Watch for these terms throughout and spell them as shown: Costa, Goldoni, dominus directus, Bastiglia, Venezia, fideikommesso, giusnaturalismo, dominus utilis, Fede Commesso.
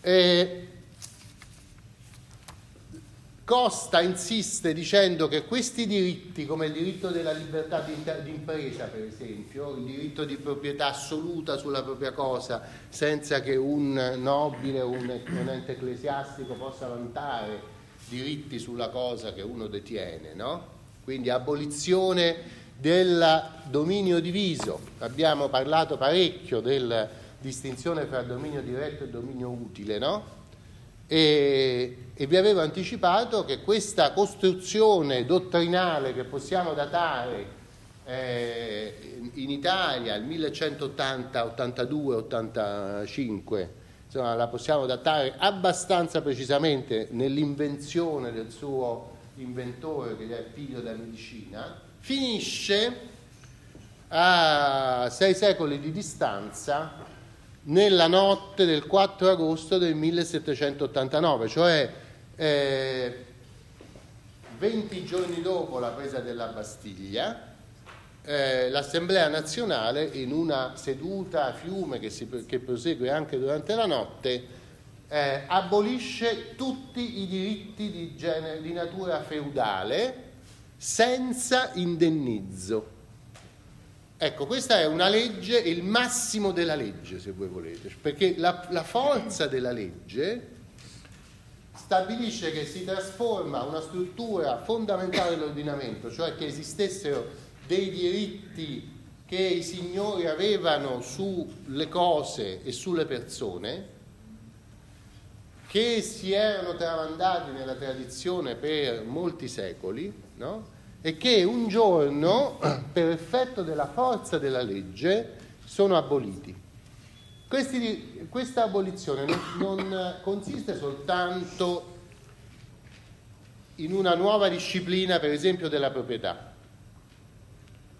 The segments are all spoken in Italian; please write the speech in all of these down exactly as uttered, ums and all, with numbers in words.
Eh, Costa insiste dicendo che questi diritti, come il diritto della libertà di impresa per esempio, il diritto di proprietà assoluta sulla propria cosa senza che un nobile o un esponente ecclesiastico possa vantare diritti sulla cosa che uno detiene, no? Quindi abolizione del dominio diviso. Abbiamo parlato parecchio della distinzione fra dominio diretto e dominio utile, no? E, e vi avevo anticipato che questa costruzione dottrinale che possiamo datare eh, in Italia al millecentottanta, ottantadue, ottantacinque, insomma, la possiamo datare abbastanza precisamente nell'invenzione del suo inventore che è figlio della medicina, finisce a sei secoli di distanza nella notte del quattro agosto del millesettecentottantanove, cioè eh, venti giorni dopo la presa della Bastiglia, eh, l'Assemblea Nazionale, in una seduta a fiume che, si, che prosegue anche durante la notte, eh, abolisce tutti i diritti di, genere, di natura feudale senza indennizzo. Ecco, questa è una legge, il massimo della legge, se voi volete, perché la, la forza della legge stabilisce che si trasforma una struttura fondamentale dell'ordinamento, cioè che esistessero dei diritti che i signori avevano sulle cose e sulle persone, che si erano tramandati nella tradizione per molti secoli, no? E che un giorno, per effetto della forza della legge, sono aboliti. Questi, questa abolizione non, non consiste soltanto in una nuova disciplina, per esempio, della proprietà,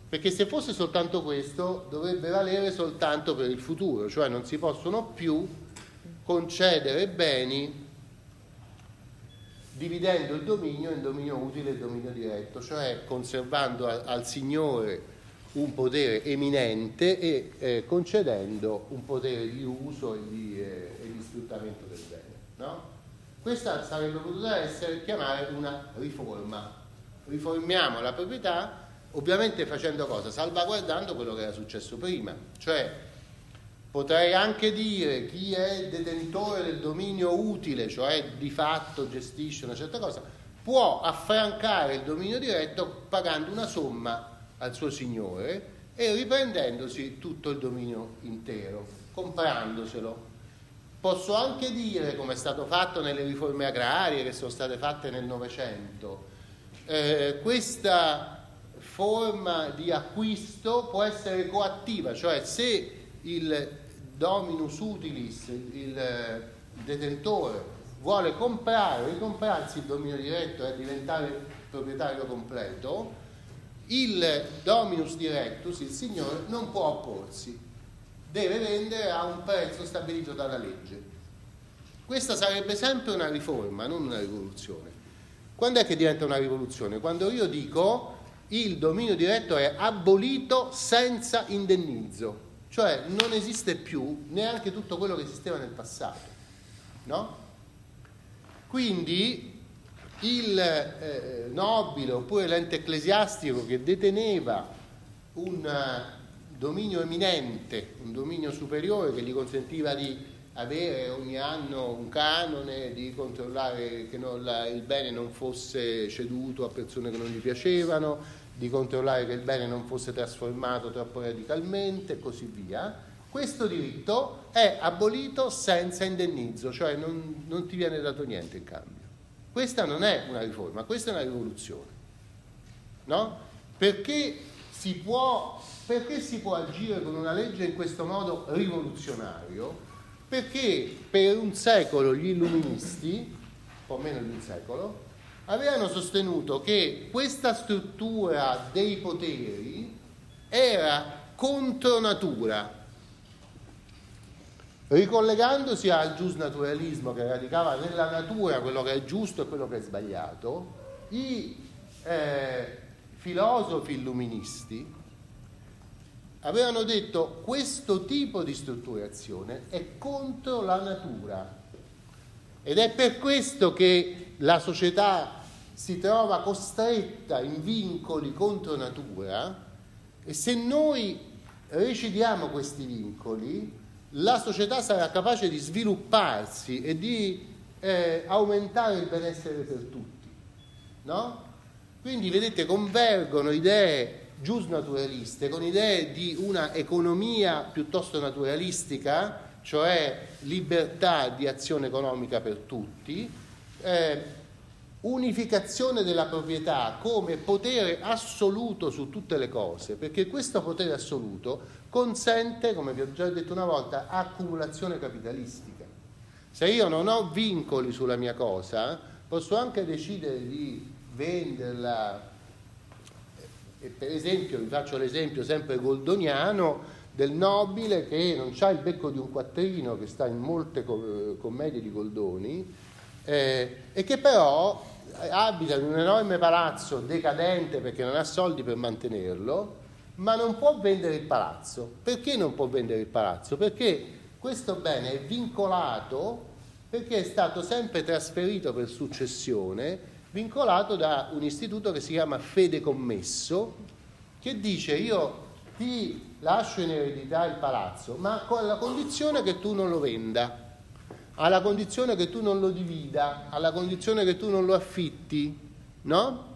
perché se fosse soltanto questo dovrebbe valere soltanto per il futuro, cioè non si possono più concedere beni dividendo il dominio in dominio utile e dominio diretto, cioè conservando a, al Signore un potere eminente e eh, concedendo un potere di uso e di, eh, e di sfruttamento del bene, no? Questa sarebbe potuta essere chiamare una riforma. Riformiamo la proprietà, ovviamente facendo cosa? Salvaguardando quello che era successo prima, cioè potrei anche dire chi è detentore del dominio utile, cioè di fatto gestisce una certa cosa, può affrancare il dominio diretto pagando una somma al suo signore e riprendendosi tutto il dominio intero, comprandoselo. Posso anche dire, come è stato fatto nelle riforme agrarie che sono state fatte nel Novecento, eh, questa forma di acquisto può essere coattiva, cioè se il dominus utilis, il detentore, vuole comprare, ricomprarsi il dominio diretto e diventare proprietario completo, il dominus directus, il signore, non può opporsi, deve vendere a un prezzo stabilito dalla legge. Questa sarebbe sempre una riforma, non una rivoluzione. Quando è che diventa una rivoluzione? Quando io dico il dominio diretto è abolito senza indennizzo. Cioè non esiste più neanche tutto quello che esisteva nel passato, no? Quindi il eh, nobile oppure l'ente ecclesiastico che deteneva un uh, dominio eminente, un dominio superiore che gli consentiva di avere ogni anno un canone, di controllare che non la, il bene non fosse ceduto a persone che non gli piacevano, di controllare che il bene non fosse trasformato troppo radicalmente e così via, questo diritto è abolito senza indennizzo, cioè non, non ti viene dato niente in cambio. Questa non è una riforma, questa è una rivoluzione, no? Perché si può, perché si può agire con una legge in questo modo rivoluzionario? Perché per un secolo gli illuministi, un po' meno di un secolo, avevano sostenuto che questa struttura dei poteri era contro natura, ricollegandosi al giusnaturalismo che radicava nella natura quello che è giusto e quello che è sbagliato. I eh, filosofi illuministi avevano detto questo tipo di strutturazione è contro la natura, Ed è per questo che la società si trova costretta in vincoli contro natura, e se noi recidiamo questi vincoli, la società sarà capace di svilupparsi e di eh, aumentare il benessere per tutti, no? Quindi vedete, convergono idee giusnaturaliste con idee di una economia piuttosto naturalistica, cioè libertà di azione economica per tutti, eh, unificazione della proprietà come potere assoluto su tutte le cose, perché questo potere assoluto consente, come vi ho già detto una volta, accumulazione capitalistica. Se io non ho vincoli sulla mia cosa, posso anche decidere di venderla. E per esempio, vi faccio l'esempio sempre goldoniano del nobile che non ha il becco di un quattrino, che sta in molte commedie di Goldoni, eh, e che però abita in un enorme palazzo decadente perché non ha soldi per mantenerlo, ma non può vendere il palazzo. Perché non può vendere il palazzo? Perché questo bene è vincolato, perché è stato sempre trasferito per successione, vincolato da un istituto che si chiama Fede Commesso, che dice: io ti lascio in eredità il palazzo, ma con la condizione che tu non lo venda, alla condizione che tu non lo divida, alla condizione che tu non lo affitti, no?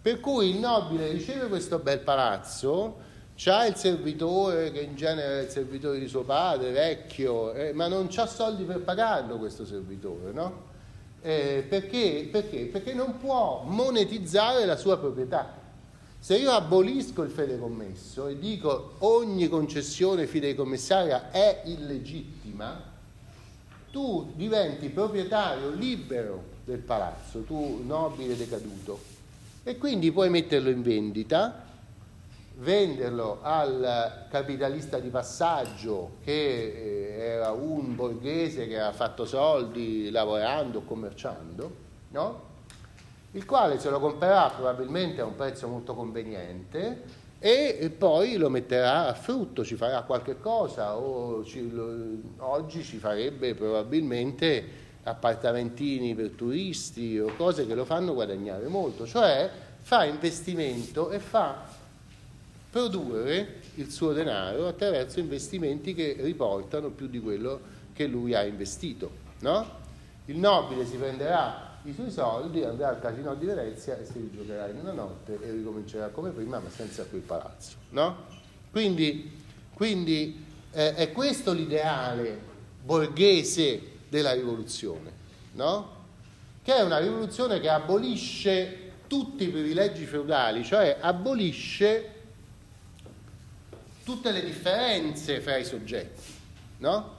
Per cui il nobile riceve questo bel palazzo, c'ha il servitore che in genere è il servitore di suo padre, vecchio, eh, ma non c'ha soldi per pagarlo questo servitore, no? Eh, perché? Perché? Perché non può monetizzare la sua proprietà. Se io abolisco il fideikommesso e dico ogni concessione fideikommissaria è illegittima, tu diventi proprietario libero del palazzo, tu nobile decaduto, e quindi puoi metterlo in vendita, venderlo al capitalista di passaggio che era un borghese che aveva fatto soldi lavorando o commerciando, no? Il quale se lo comprerà probabilmente a un prezzo molto conveniente e poi lo metterà a frutto, ci farà qualche cosa, o ci, lo, oggi ci farebbe probabilmente appartamentini per turisti o cose che lo fanno guadagnare molto, cioè fa investimento e fa produrre il suo denaro attraverso investimenti che riportano più di quello che lui ha investito, no? Il nobile si prenderà i suoi soldi, andrà al casino di Venezia e si rigiocherà in una notte e ricomincerà come prima, ma senza quel palazzo, no? Quindi, quindi eh, è questo l'ideale borghese della rivoluzione, no? Che è una rivoluzione che abolisce tutti i privilegi feudali, cioè abolisce tutte le differenze fra i soggetti, no?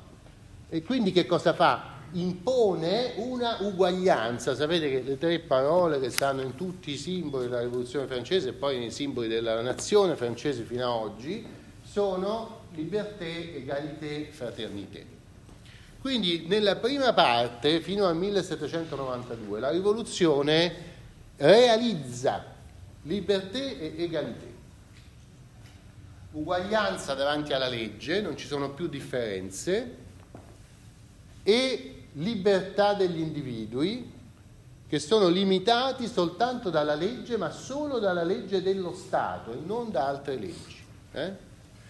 E quindi che cosa fa? Impone una uguaglianza. Sapete che le tre parole che stanno in tutti i simboli della rivoluzione francese e poi nei simboli della nazione francese fino ad oggi sono liberté, égalité, fraternité. Quindi nella prima parte, fino al millesettecentonovantadue, la rivoluzione realizza liberté e égalité. Uguaglianza davanti alla legge, non ci sono più differenze, e libertà degli individui che sono limitati soltanto dalla legge, ma solo dalla legge dello Stato e non da altre leggi. Eh?